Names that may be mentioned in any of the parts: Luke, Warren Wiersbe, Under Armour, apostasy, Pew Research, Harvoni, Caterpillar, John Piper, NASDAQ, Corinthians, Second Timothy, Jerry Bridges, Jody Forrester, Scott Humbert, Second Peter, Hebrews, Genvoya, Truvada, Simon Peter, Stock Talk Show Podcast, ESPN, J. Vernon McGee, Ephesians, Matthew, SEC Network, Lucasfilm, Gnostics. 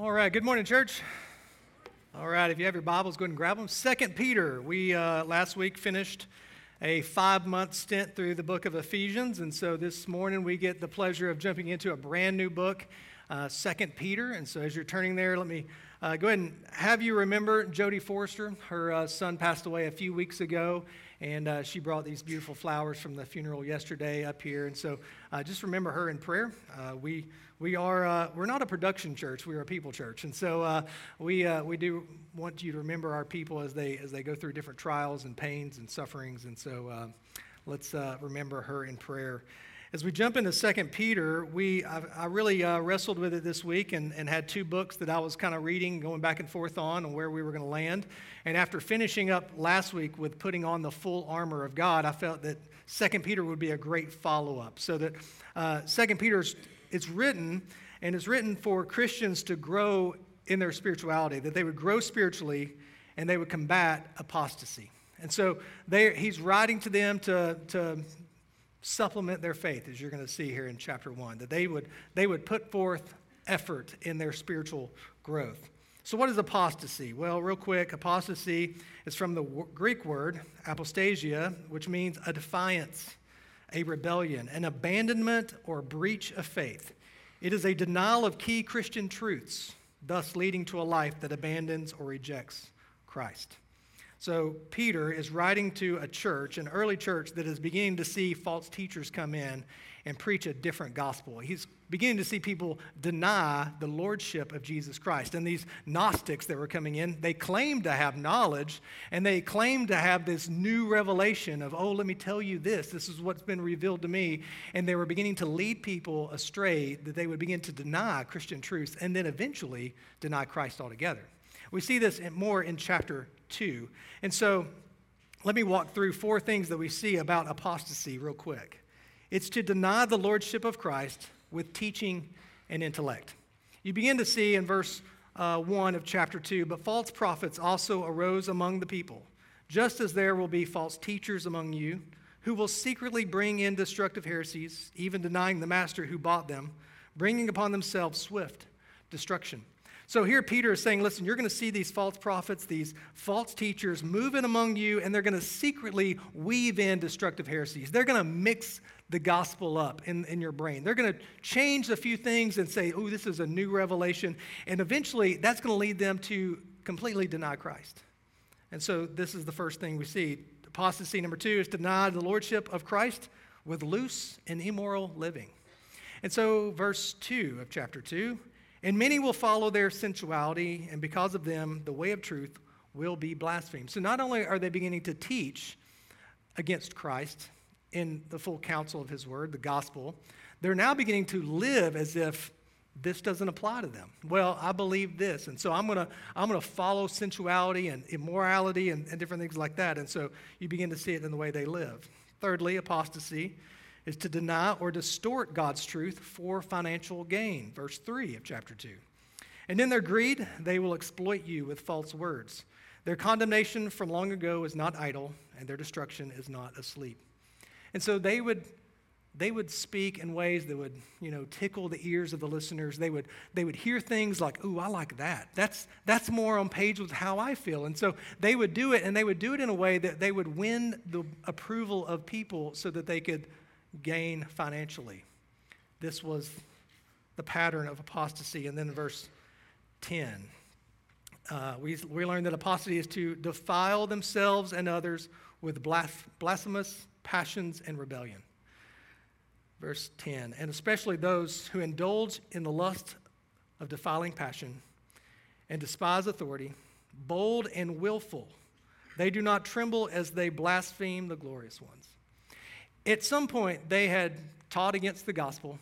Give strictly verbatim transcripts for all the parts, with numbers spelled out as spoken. All right, good morning, church. All right, if you have your Bibles, go ahead and grab them. Second Peter. We uh, last week finished a five-month stint through the book of Ephesians, and so this morning we get the pleasure of jumping into a brand new book, uh, Second Peter. And so as you're turning there, let me uh, go ahead and have you remember Jody Forrester. Her uh, son passed away a few weeks ago, and uh, she brought these beautiful flowers from the funeral yesterday up here. And so uh, just remember her in prayer. Uh, we... We are, uh, we're not a production church, we're a people church. And so uh, we uh, we do want you to remember our people as they as they go through different trials and pains and sufferings. And so uh, let's uh, remember her in prayer. As we jump into Second Peter, we I, I really uh, wrestled with it this week and, and had two books that I was kind of reading, going back and forth on, and where we were going to land. And after finishing up last week with putting on the full armor of God, I felt that Second Peter would be a great follow-up. So that uh, Second Peter's It's written, and it's written for Christians to grow in their spirituality, that they would grow spiritually, and they would combat apostasy. And so they, he's writing to them to, to supplement their faith, as you're going to see here in chapter one, that they would, they would put forth effort in their spiritual growth. So what is apostasy? Well, real quick, apostasy is from the Greek word apostasia, which means a defiance, a rebellion, an abandonment or breach of faith. It is a denial of key Christian truths, thus leading to a life that abandons or rejects Christ. So Peter is writing to a church, an early church, that is beginning to see false teachers come in and preach a different gospel. He's beginning to see people deny the lordship of Jesus Christ. And these Gnostics that were coming in, they claimed to have knowledge, and they claimed to have this new revelation of, oh, let me tell you this. This is what's been revealed to me. And they were beginning to lead people astray, that they would begin to deny Christian truths and then eventually deny Christ altogether. We see this more in chapter two. And so let me walk through four things that we see about apostasy real quick. It's to deny the lordship of Christ with teaching and intellect. You begin to see in verse uh, one of chapter two, but false prophets also arose among the people, just as there will be false teachers among you, who will secretly bring in destructive heresies, even denying the master who bought them, bringing upon themselves swift destruction. So here Peter is saying, listen, you're going to see these false prophets, these false teachers move in among you, and they're going to secretly weave in destructive heresies. They're going to mix the gospel up in, in your brain. They're going to change a few things and say, oh, this is a new revelation. And eventually, that's going to lead them to completely deny Christ. And so this is the first thing we see. Apostasy number two is deny the lordship of Christ with loose and immoral living. And so verse two of chapter two, and many will follow their sensuality, and because of them, the way of truth will be blasphemed. So not only are they beginning to teach against Christ in the full counsel of his word, the gospel, they're now beginning to live as if this doesn't apply to them. Well, I believe this, and so I'm going to I'm going to follow sensuality and immorality and, and different things like that. And so you begin to see it in the way they live. Thirdly, apostasy is to deny or distort God's truth for financial gain, verse three of chapter two. And in their greed, they will exploit you with false words. Their condemnation from long ago is not idle, and their destruction is not asleep. And so they would they would speak in ways that would, you know, tickle the ears of the listeners. They would they would hear things like, ooh, I like that. That's that's more on page with how I feel. And so they would do it, and they would do it in a way that they would win the approval of people so that they could gain financially. This was the pattern of apostasy. And then in verse ten, uh, we, we learned that apostasy is to defile themselves and others with blas- blasphemous passions and rebellion. Verse ten, and especially those who indulge in the lust of defiling passion and despise authority, bold and willful, they do not tremble as they blaspheme the glorious ones. At some point, they had taught against the gospel,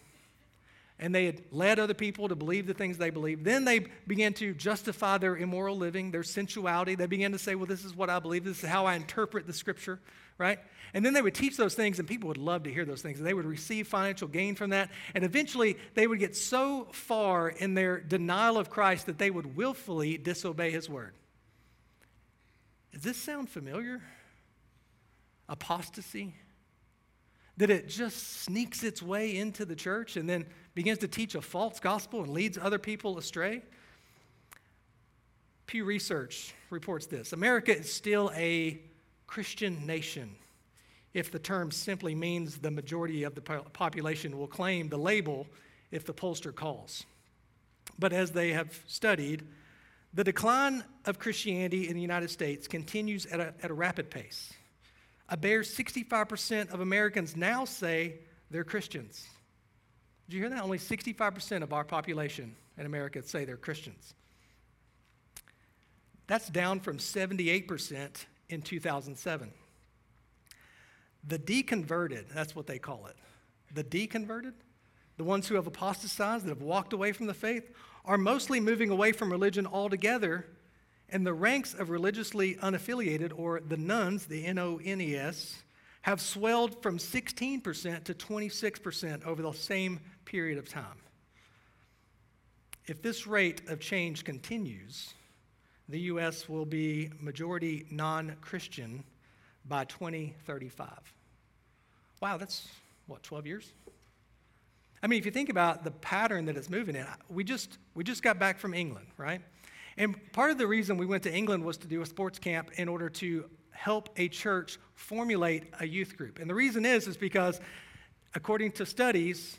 and they had led other people to believe the things they believed. Then they began to justify their immoral living, their sensuality. They began to say, well, this is what I believe. This is how I interpret the scripture, right? And then they would teach those things, and people would love to hear those things, and they would receive financial gain from that. And eventually, they would get so far in their denial of Christ that they would willfully disobey his word. Does this sound familiar? Apostasy? That it just sneaks its way into the church and then begins to teach a false gospel and leads other people astray? Pew Research reports this. America is still a Christian nation, if the term simply means the majority of the population will claim the label if the pollster calls. But as they have studied, the decline of Christianity in the United States continues at a, at a rapid pace. A bare sixty-five percent of Americans now say they're Christians. Did you hear that? Only sixty-five percent of our population in America say they're Christians. That's down from seventy-eight percent in two thousand seven. The deconverted, that's what they call it, the deconverted, the ones who have apostatized, that have walked away from the faith, are mostly moving away from religion altogether, and the ranks of religiously unaffiliated, or the nuns, the N O N E S, have swelled from sixteen percent to twenty-six percent over the same period of time. If this rate of change continues, the U S will be majority non-Christian by twenty thirty-five. Wow, that's, what, twelve years? I mean, if you think about the pattern that it's moving in, we just we just got back from England, right? And part of the reason we went to England was to do a sports camp in order to help a church formulate a youth group. And the reason is, is because, according to studies,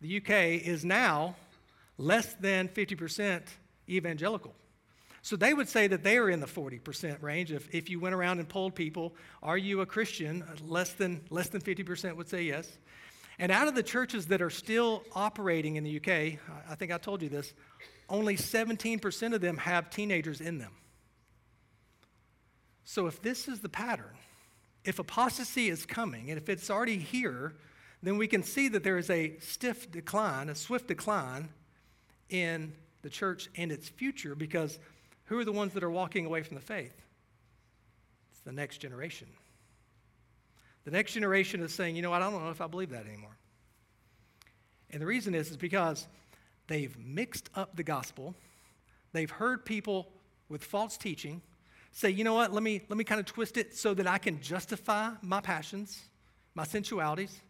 the U K is now less than fifty percent evangelical. So they would say that they are in the forty percent range. If if you went around and polled people, are you a Christian? Less than less than fifty percent would say yes. And out of the churches that are still operating in the U K, I think I told you this, only seventeen percent of them have teenagers in them. So if this is the pattern, if apostasy is coming, and if it's already here, then we can see that there is a stiff decline, a swift decline in the church and its future, because who are the ones that are walking away from the faith? It's the next generation. The next generation is saying, you know what, I don't know if I believe that anymore. And the reason is, is because they've mixed up the gospel. They've heard people with false teaching say, you know what, let me let me kind of twist it so that I can justify my passions, my sensualities.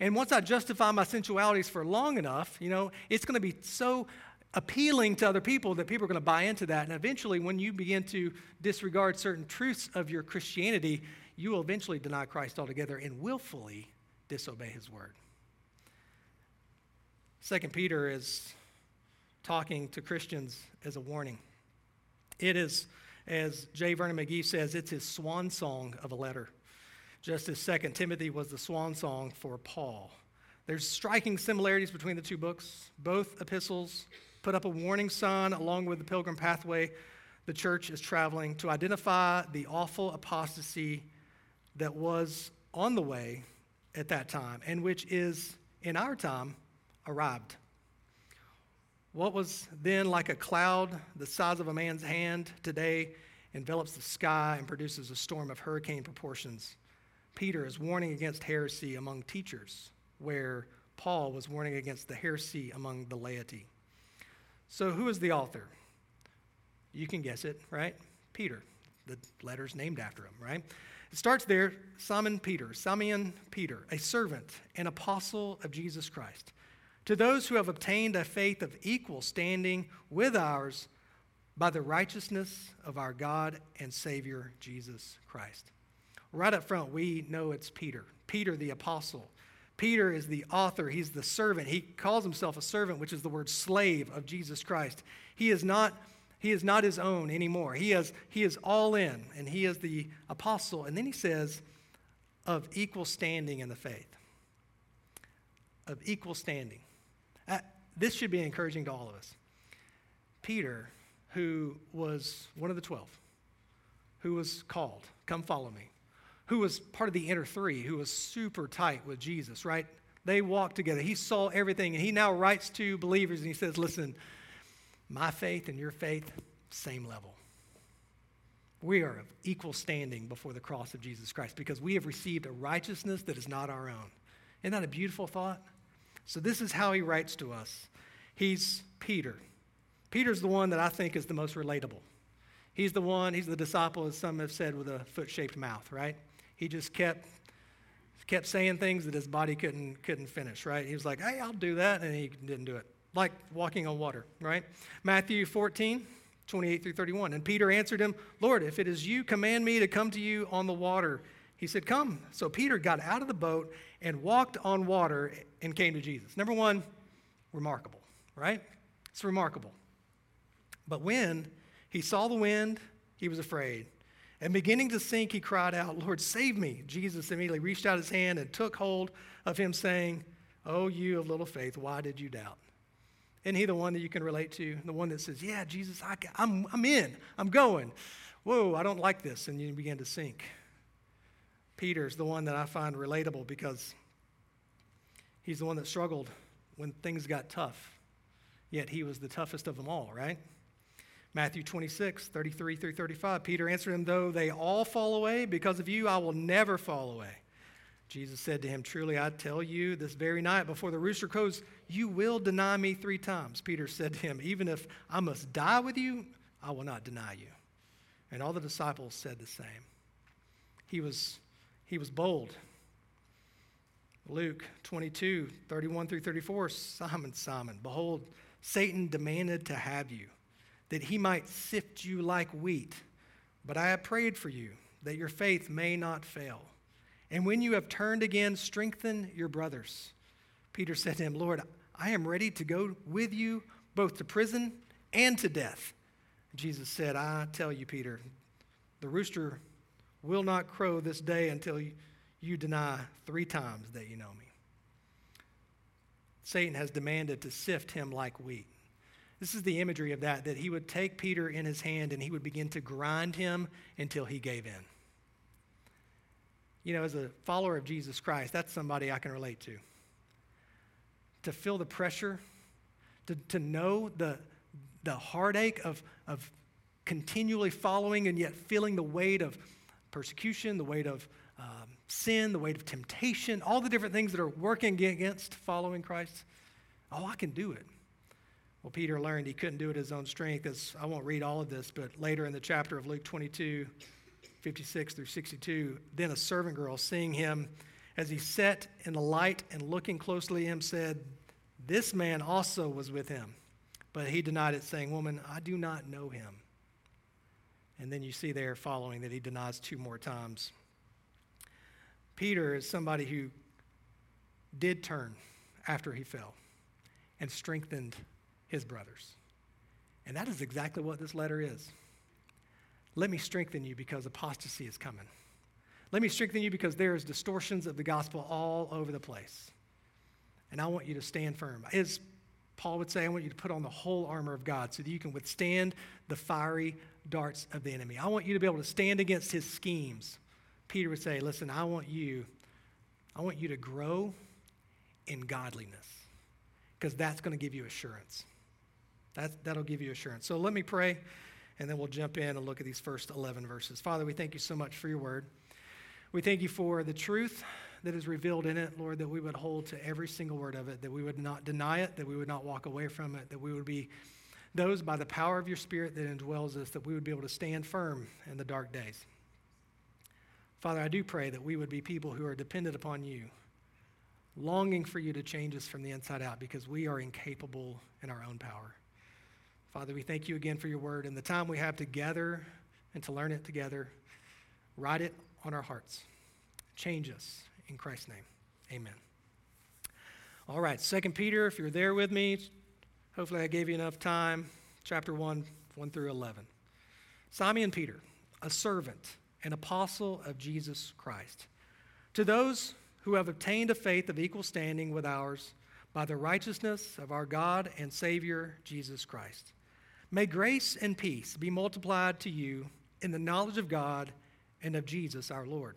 And once I justify my sensualities for long enough, you know, it's going to be so appealing to other people that people are going to buy into that. And eventually, when you begin to disregard certain truths of your Christianity, you will eventually deny Christ altogether and willfully disobey his word. Second Peter is talking to Christians as a warning. It is, as J. Vernon McGee says, it's his swan song of a letter, just as Second Timothy was the swan song for Paul. There's striking similarities between the two books. Both epistles put up a warning sign along with the pilgrim pathway the church is traveling to identify the awful apostasy that was on the way at that time, and which is, in our time, arrived. What was then like a cloud the size of a man's hand today envelops the sky and produces a storm of hurricane proportions. Peter is warning against heresy among teachers, where Paul was warning against the heresy among the laity. So who is the author? You can guess it, right? Peter. The letter's named after him, right? It starts there, Simon Peter, Simon Peter, a servant, an apostle of Jesus Christ, to those who have obtained a faith of equal standing with ours by the righteousness of our God and Savior, Jesus Christ. Right up front, we know it's Peter, Peter the apostle. Peter is the author, he's the servant. He calls himself a servant, which is the word slave of Jesus Christ. He is not He is not his own anymore. He is, he is all in, and he is the apostle. And then he says, of equal standing in the faith. Of equal standing. Uh, this should be encouraging to all of us. Peter, who was one of the twelve, who was called, come follow me, who was part of the inner three, who was super tight with Jesus, right? They walked together. He saw everything, and he now writes to believers, and he says, listen, my faith and your faith, same level. We are of equal standing before the cross of Jesus Christ because we have received a righteousness that is not our own. Isn't that a beautiful thought? So this is how he writes to us. He's Peter. Peter's the one that I think is the most relatable. He's the one, he's the disciple, as some have said, with a foot-shaped mouth, right? He just kept kept saying things that his body couldn't couldn't finish, right? He was like, hey, I'll do that, and he didn't do it. Like walking on water, right? Matthew fourteen, twenty-eight through thirty-one. And Peter answered him, "Lord, if it is you, command me to come to you on the water." He said, "Come." So Peter got out of the boat and walked on water and came to Jesus. Number one, remarkable, right? It's remarkable. But when he saw the wind, he was afraid. And beginning to sink, he cried out, "Lord, save me." Jesus immediately reached out his hand and took hold of him, saying, "Oh, you of little faith, why did you doubt?" Isn't he the one that you can relate to? The one that says, "Yeah, Jesus, I, I'm, I'm in. I'm going. Whoa, I don't like this." And you begin to sink. Peter's the one that I find relatable because he's the one that struggled when things got tough. Yet he was the toughest of them all, right? Matthew twenty-six, thirty-three through thirty-five, Peter answered him, "Though they all fall away, because of you I will never fall away." Jesus said to him, "Truly I tell you, this very night before the rooster crows, you will deny me three times." Peter said to him, "Even if I must die with you, I will not deny you." And all the disciples said the same. He was, he was bold. Luke twenty-two, thirty-one through thirty-four, "Simon, Simon, behold, Satan demanded to have you, that he might sift you like wheat. But I have prayed for you, that your faith may not fail. And when you have turned again, strengthen your brothers." Peter said to him, "Lord, I am ready to go with you both to prison and to death." Jesus said, "I tell you, Peter, the rooster will not crow this day until you deny three times that you know me." Satan has demanded to sift him like wheat. This is the imagery of that, that he would take Peter in his hand and he would begin to grind him until he gave in. You know, as a follower of Jesus Christ, that's somebody I can relate to. To feel the pressure, to, to know the, the heartache of, of continually following and yet feeling the weight of persecution, the weight of um, sin, the weight of temptation, all the different things that are working against following Christ. Oh, I can do it. Well, Peter learned he couldn't do it his own strength. As I won't read all of this, but later in the chapter of Luke twenty-two, fifty-six through sixty-two, "Then a servant girl, seeing him as he sat in the light and looking closely at him, said, 'This man also was with him.' But he denied it, saying, 'Woman, I do not know him.'" And then you see there following that he denies two more times. Peter is somebody who did turn after he fell and strengthened his brothers. And that is exactly what this letter is. Let me strengthen you because apostasy is coming. Let me strengthen you because there is distortions of the gospel all over the place. And I want you to stand firm. As Paul would say, I want you to put on the whole armor of God so that you can withstand the fiery darts of the enemy. I want you to be able to stand against his schemes. Peter would say, listen, I want you, I want you to grow in godliness because that's going to give you assurance. That, that'll give you assurance. So let me pray, and then we'll jump in and look at these first eleven verses. Father, we thank you so much for your word. We thank you for the truth that is revealed in it, Lord, that we would hold to every single word of it, that we would not deny it, that we would not walk away from it, that we would be those by the power of your Spirit that indwells us, that we would be able to stand firm in the dark days. Father, I do pray that we would be people who are dependent upon you, longing for you to change us from the inside out because we are incapable in our own power. Father, we thank you again for your word and the time we have to gather and to learn it together. Write it on our hearts. Change us. In Christ's name, amen. All right, Second Peter, if you're there with me, hopefully I gave you enough time. Chapter one, one through eleven. Simon Peter, a servant, an apostle of Jesus Christ, to those who have obtained a faith of equal standing with ours by the righteousness of our God and Savior, Jesus Christ. May grace and peace be multiplied to you in the knowledge of God and of Jesus our Lord.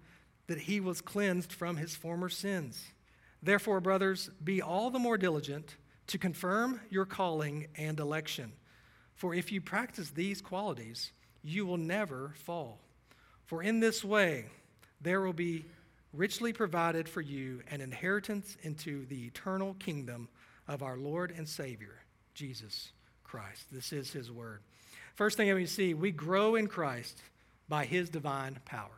that he was cleansed from his former sins. Therefore, brothers, be all the more diligent to confirm your calling and election. For if you practice these qualities, you will never fall. For in this way, there will be richly provided for you an inheritance into the eternal kingdom of our Lord and Savior, Jesus Christ. This is his word. First thing that we see, we grow in Christ by his divine power.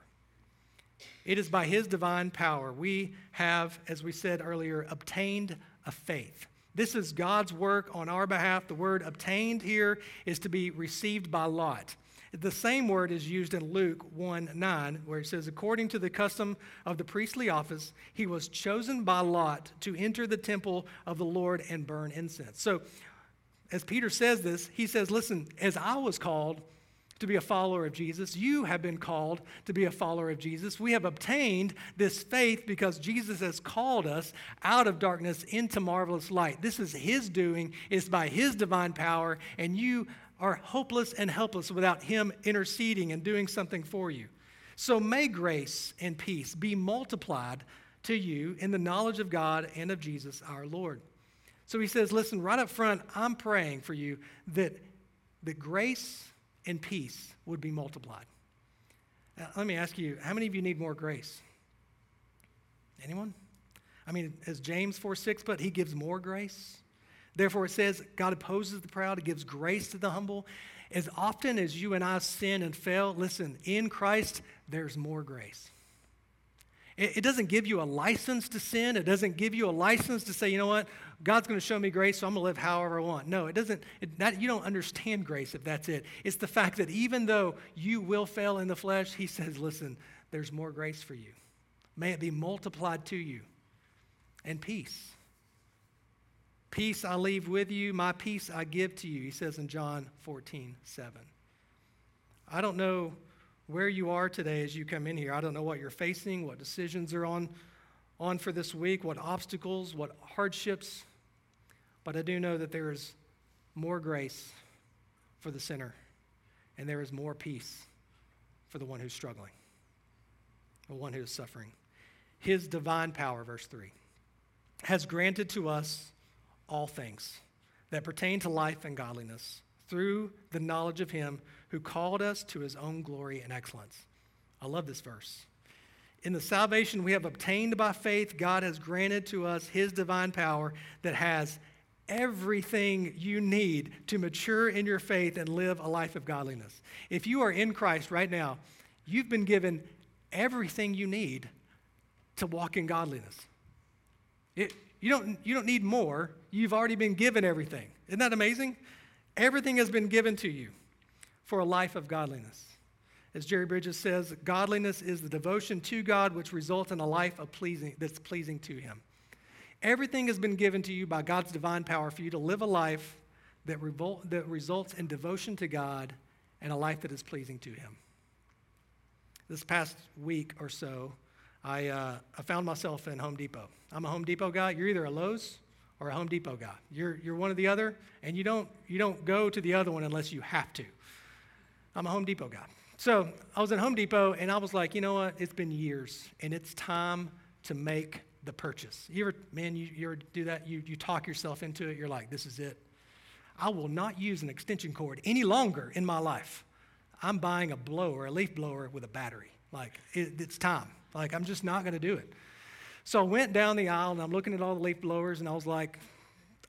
It is by his divine power we have, as we said earlier, obtained a faith. This is God's work on our behalf. The word obtained here is to be received by lot. The same word is used in Luke one nine, where it says, according to the custom of the priestly office, he was chosen by lot to enter the temple of the Lord and burn incense. So, as Peter says this, he says, listen, as I was called to be a follower of Jesus, you have been called to be a follower of Jesus. We have obtained this faith because Jesus has called us out of darkness into marvelous light. This is his doing. It's by his divine power, and you are hopeless and helpless without him interceding and doing something for you. So may grace and peace be multiplied to you in the knowledge of God and of Jesus our Lord. So he says, listen, right up front, I'm praying for you that the grace and peace would be multiplied. Now, let me ask you, how many of you need more grace? Anyone? I mean, as James four six put, he gives more grace. Therefore, it says, God opposes the proud, he gives grace to the humble. As often as you and I sin and fail, listen, in Christ, there's more grace. It, it doesn't give you a license to sin. It doesn't give you a license to say, you know what, God's going to show me grace, so I'm going to live however I want. No, it doesn't. It, that, you don't understand grace if that's it. It's the fact that even though you will fail in the flesh, he says, listen, there's more grace for you. May it be multiplied to you. And peace. Peace I leave with you, my peace I give to you, he says in John fourteen seven. I don't know where you are today as you come in here. I don't know what you're facing, what decisions are on, on for this week, what obstacles, what hardships, but I do know that there is more grace for the sinner, and there is more peace for the one who's struggling, the one who is suffering. His divine power, verse three, has granted to us all things that pertain to life and godliness through the knowledge of him who called us to his own glory and excellence. I love this verse. In the salvation we have obtained by faith, God has granted to us his divine power that has everything you need to mature in your faith and live a life of godliness. If you are in Christ right now, you've been given everything you need to walk in godliness. It You don't, you don't need more. You've already been given everything. Isn't that amazing? Everything has been given to you for a life of godliness. As Jerry Bridges says, godliness is the devotion to God which results in a life of pleasing that's pleasing to him. Everything has been given to you by God's divine power for you to live a life that, revolt, that results in devotion to God and a life that is pleasing to him. This past week or so, I, uh, I found myself in Home Depot. I'm a Home Depot guy. You're either a Lowe's or a Home Depot guy. You're you're one or the other, and you don't you don't go to the other one unless you have to. I'm a Home Depot guy. So I was in Home Depot, and I was like, you know what? It's been years, and it's time to make the purchase. You ever, man, you, you ever do that? You you talk yourself into it. You're like, this is it. I will not use an extension cord any longer in my life. I'm buying a blower, a leaf blower with a battery. Like, it, it's time. Like, I'm just not going to do it. So I went down the aisle, and I'm looking at all the leaf blowers, and I was like,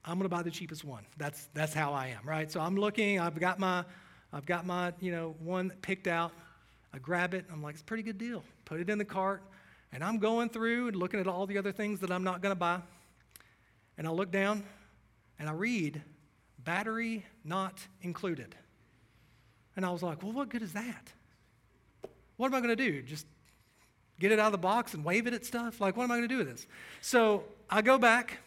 I'm going to buy the cheapest one. That's that's how I am, right? So I'm looking. I've got my, I've got my, you know, one picked out. I grab it. I'm like, it's a pretty good deal. Put it in the cart, and I'm going through and looking at all the other things that I'm not going to buy. And I look down, and I read, battery not included. And I was like, well, what good is that? What am I going to do? Just get it out of the box and wave it at stuff? Like, what am I going to do with this? So I go back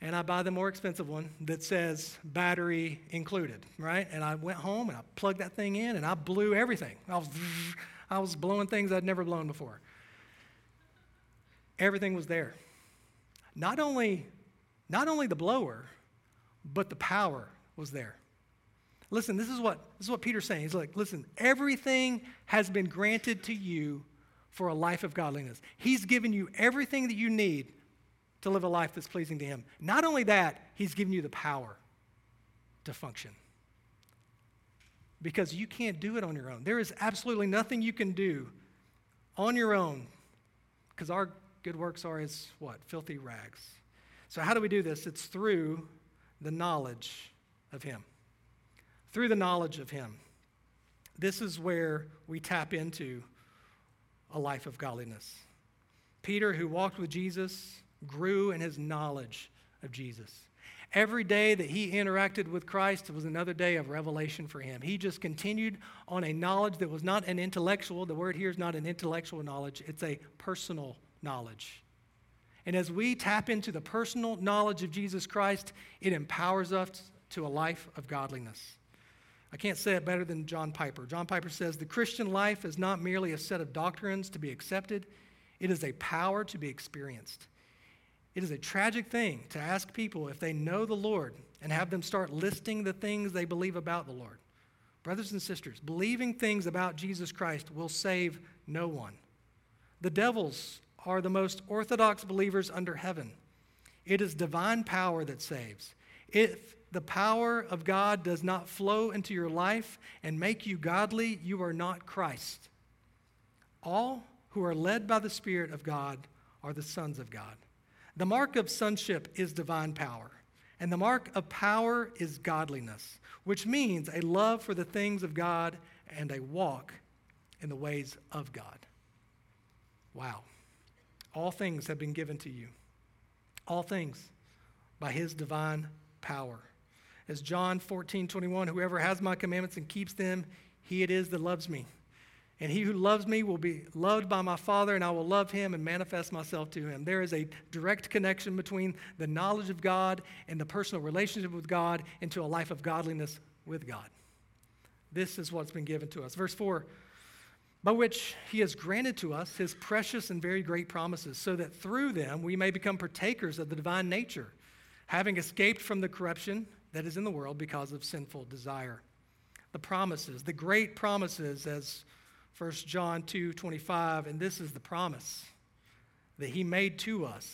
and I buy the more expensive one that says battery included, right? And I went home and I plugged that thing in and I blew everything. I was, I was blowing things I'd never blown before. Everything was there. Not only, not only the blower, but the power was there. Listen, this is what this is what Peter's saying. He's like, listen, everything has been granted to you for a life of godliness. He's given you everything that you need to live a life that's pleasing to him. Not only that, he's given you the power to function. Because you can't do it on your own. There is absolutely nothing you can do on your own, because our good works are as what? Filthy rags. So how do we do this? It's through the knowledge of him. Through the knowledge of him. This is where we tap into a life of godliness. Peter, who walked with Jesus, grew in his knowledge of Jesus. Every day that he interacted with Christ was another day of revelation for him. He just continued on a knowledge that was not an intellectual. The word here is not an intellectual knowledge. It's a personal knowledge. And as we tap into the personal knowledge of Jesus Christ, it empowers us to a life of godliness. I can't say it better than John Piper. John Piper says, the Christian life is not merely a set of doctrines to be accepted. It is a power to be experienced. It is a tragic thing to ask people if they know the Lord and have them start listing the things they believe about the Lord. Brothers and sisters, believing things about Jesus Christ will save no one. The devils are the most orthodox believers under heaven. It is divine power that saves. If the power of God does not flow into your life and make you godly, you are not Christ. All who are led by the Spirit of God are the sons of God. The mark of sonship is divine power, and the mark of power is godliness, which means a love for the things of God and a walk in the ways of God. Wow. All things have been given to you. All things by his divine power. As John fourteen twenty-one, whoever has my commandments and keeps them, he it is that loves me. And he who loves me will be loved by my Father, and I will love him and manifest myself to him. There is a direct connection between the knowledge of God and the personal relationship with God into a life of godliness with God. This is what's been given to us. Verse four, by which he has granted to us his precious and very great promises, so that through them we may become partakers of the divine nature, having escaped from the corruption that is in the world because of sinful desire. The promises, the great promises, as First John two twenty-five, and this is the promise that he made to us,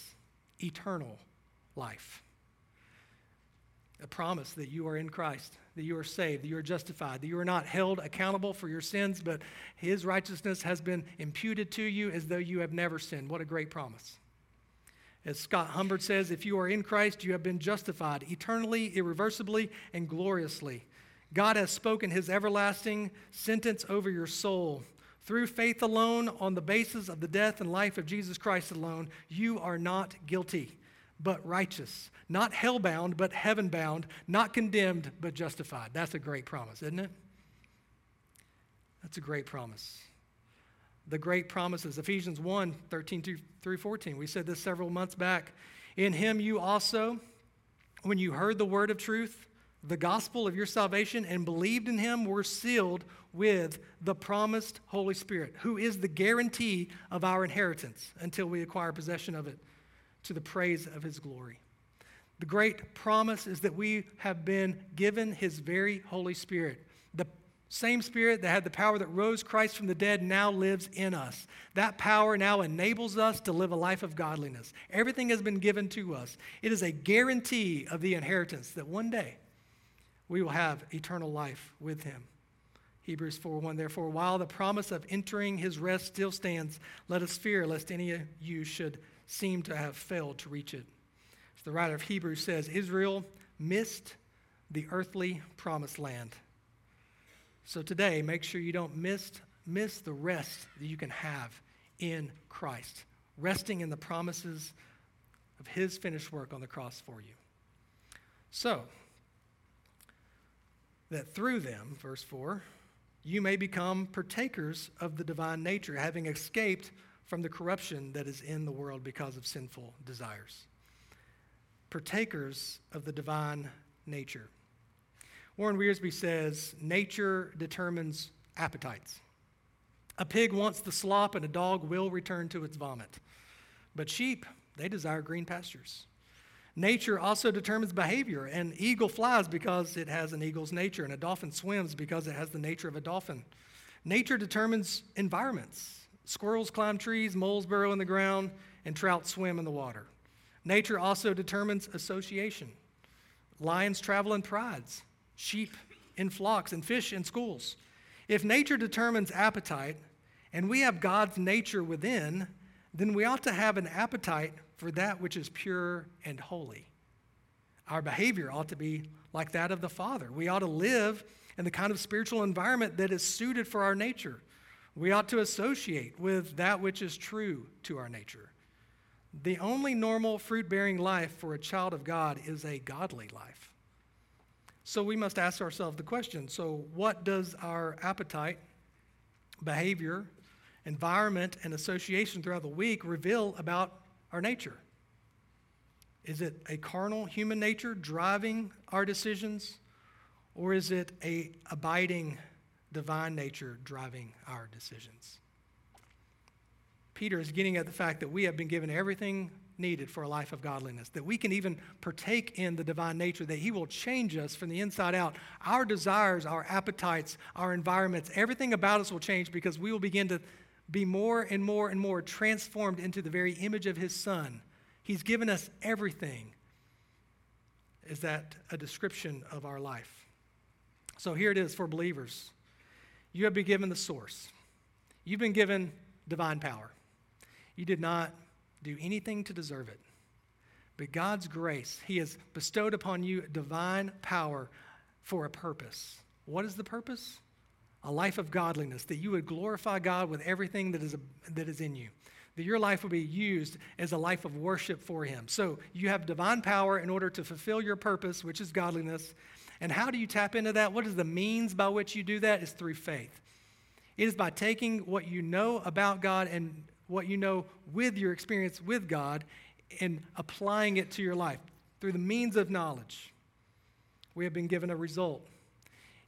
eternal life. A promise that you are in Christ, that you are saved, that you are justified, that you are not held accountable for your sins, but his righteousness has been imputed to you as though you have never sinned. What a great promise. As Scott Humbert says, if you are in Christ, you have been justified eternally, irreversibly, and gloriously. God has spoken his everlasting sentence over your soul. Through faith alone, on the basis of the death and life of Jesus Christ alone, you are not guilty, but righteous. Not hell-bound, but heaven-bound. Not condemned, but justified. That's a great promise, isn't it? That's a great promise. The great promises. Ephesians one thirteen through fourteen. We said this several months back. In him you also, when you heard the word of truth, the gospel of your salvation, and believed in him, were sealed with the promised Holy Spirit, who is the guarantee of our inheritance until we acquire possession of it, to the praise of his glory. The great promise is that we have been given his very Holy Spirit. The same Spirit that had the power that rose Christ from the dead now lives in us. That power now enables us to live a life of godliness. Everything has been given to us. It is a guarantee of the inheritance that one day we will have eternal life with him. Hebrews four one, therefore, while the promise of entering his rest still stands, let us fear lest any of you should seem to have failed to reach it. As the writer of Hebrews says, Israel missed the earthly promised land. So today, make sure you don't miss, miss the rest that you can have in Christ, resting in the promises of his finished work on the cross for you. So, that through them, verse four, you may become partakers of the divine nature, having escaped from the corruption that is in the world because of sinful desires. Partakers of the divine nature. Warren Wiersbe says, nature determines appetites. A pig wants the slop and a dog will return to its vomit. But sheep, they desire green pastures. Nature also determines behavior. An eagle flies because it has an eagle's nature, and a dolphin swims because it has the nature of a dolphin. Nature determines environments. Squirrels climb trees, moles burrow in the ground, and trout swim in the water. Nature also determines association. Lions travel in prides, sheep in flocks, and fish in schools. If nature determines appetite, and we have God's nature within, then we ought to have an appetite for that which is pure and holy. Our behavior ought to be like that of the Father. We ought to live in the kind of spiritual environment that is suited for our nature. We ought to associate with that which is true to our nature. The only normal fruit-bearing life for a child of God is a godly life. So we must ask ourselves the question, so what does our appetite, behavior, environment, and association throughout the week reveal about our nature? Is it a carnal human nature driving our decisions, or is it a abiding divine nature driving our decisions? Peter is getting at the fact that we have been given everything needed for a life of godliness, that we can even partake in the divine nature, that he will change us from the inside out. Our desires, our appetites, our environments, everything about us will change because we will begin to be more and more and more transformed into the very image of his Son. He's given us everything. Is that a description of our life? So here it is for believers. You have been given the source. You've been given divine power. You did not do anything to deserve it. But God's grace, he has bestowed upon you divine power for a purpose. What is the purpose? A life of godliness, that you would glorify God with everything that is, that is in you, that your life will be used as a life of worship for him. So you have divine power in order to fulfill your purpose, which is godliness. And how do you tap into that? What is the means by which you do that? It's through faith. It is by taking what you know about God and what you know with your experience with God and applying it to your life through the means of knowledge. We have been given a result.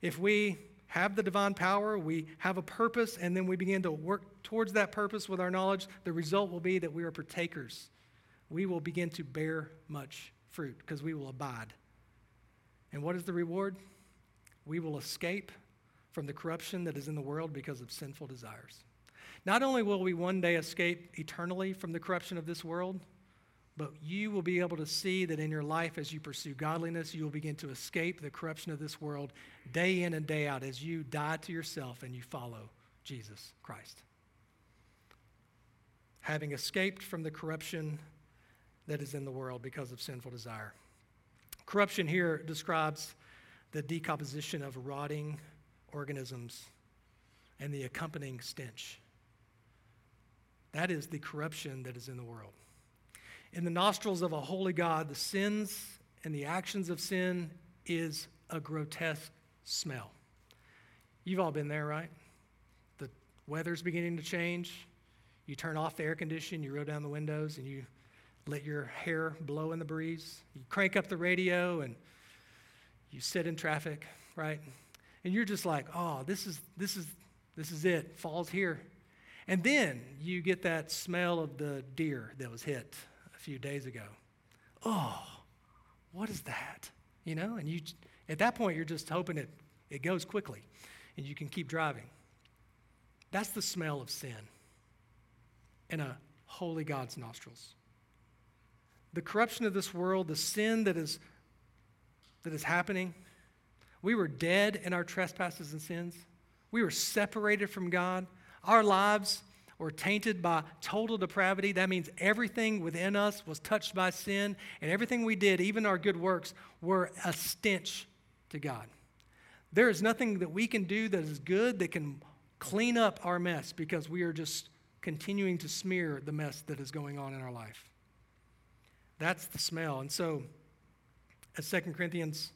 If we have the divine power, we have a purpose, and then we begin to work towards that purpose with our knowledge, the result will be that we are partakers. We will begin to bear much fruit because we will abide. And what is the reward? We will escape from the corruption that is in the world because of sinful desires. Not only will we one day escape eternally from the corruption of this world, but you will be able to see that in your life as you pursue godliness, you will begin to escape the corruption of this world day in and day out as you die to yourself and you follow Jesus Christ. Having escaped from the corruption that is in the world because of sinful desire. Corruption here describes the decomposition of rotting organisms and the accompanying stench. That is the corruption that is in the world. In the nostrils of a holy God, the sins and the actions of sin is a grotesque smell. You've all been there, right? The weather's beginning to change. You turn off the air conditioning, you roll down the windows, and you let your hair blow in the breeze. You crank up the radio, and you sit in traffic, right? And you're just like, oh, this is this is this is it. Fall's here. And then you get that smell of the deer that was hit a few days ago. Oh, what is that? You know, and you at that point, you're just hoping it, it goes quickly and you can keep driving. That's the smell of sin in a holy God's nostrils. The corruption of this world, the sin that is that is happening. We were dead in our trespasses and sins. We were separated from God. Our lives were tainted by total depravity. That means everything within us was touched by sin, and everything we did, even our good works, were a stench to God. There is nothing that we can do that is good that can clean up our mess because we are just continuing to smear the mess that is going on in our life. That's the smell. And so, as Second Corinthians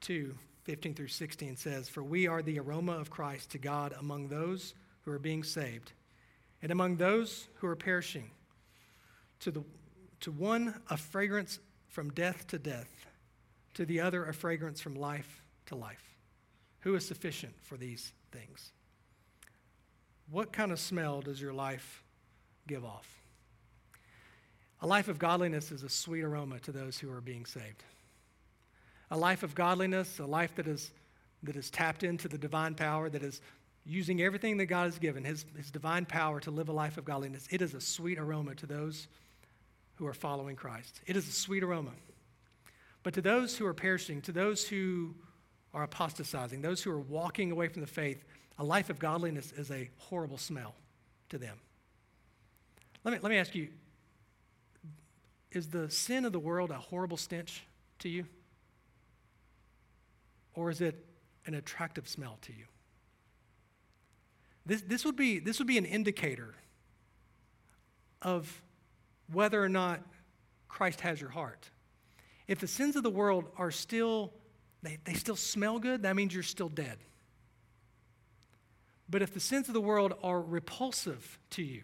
two, fifteen through sixteen says, for we are the aroma of Christ to God among those who are being saved and among those who are perishing, to the to one a fragrance from death to death, to the other a fragrance from life to life. Who is sufficient for these things? What kind of smell does your life give off? A life of godliness is a sweet aroma to those who are being saved. A life of godliness, a life that is that is tapped into the divine power, that is using everything that God has given, his, his divine power to live a life of godliness, it is a sweet aroma to those who are following Christ. It is a sweet aroma. But to those who are perishing, to those who are apostatizing, those who are walking away from the faith, a life of godliness is a horrible smell to them. Let me, let me ask you, is the sin of the world a horrible stench to you? Or is it an attractive smell to you? This, this would be, this would be an indicator of whether or not Christ has your heart. If the sins of the world are still, they, they still smell good, that means you're still dead. But if the sins of the world are repulsive to you,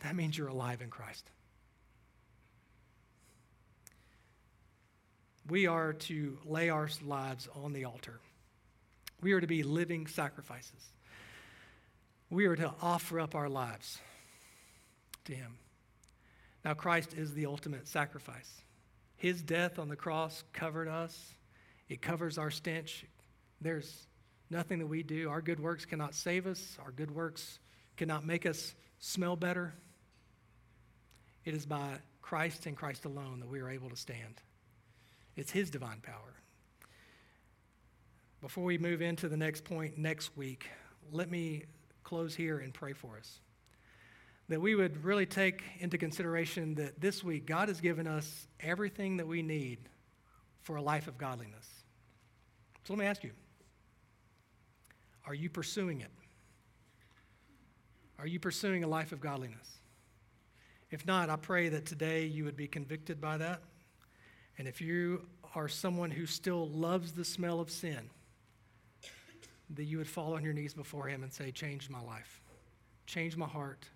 that means you're alive in Christ. We are to lay our lives on the altar. We are to be living sacrifices. We are to offer up our lives to Him. Now, Christ is the ultimate sacrifice. His death on the cross covered us. It covers our stench. There's nothing that we do. Our good works cannot save us. Our good works cannot make us smell better. It is by Christ and Christ alone that we are able to stand. It's His divine power. Before we move into the next point next week, let me close here and pray for us. That we would really take into consideration that this week God has given us everything that we need for a life of godliness. So let me ask you, are you pursuing it? Are you pursuing a life of godliness? If not, I pray that today you would be convicted by that. And if you are someone who still loves the smell of sin, that you would fall on your knees before Him and say, change my life, change my heart,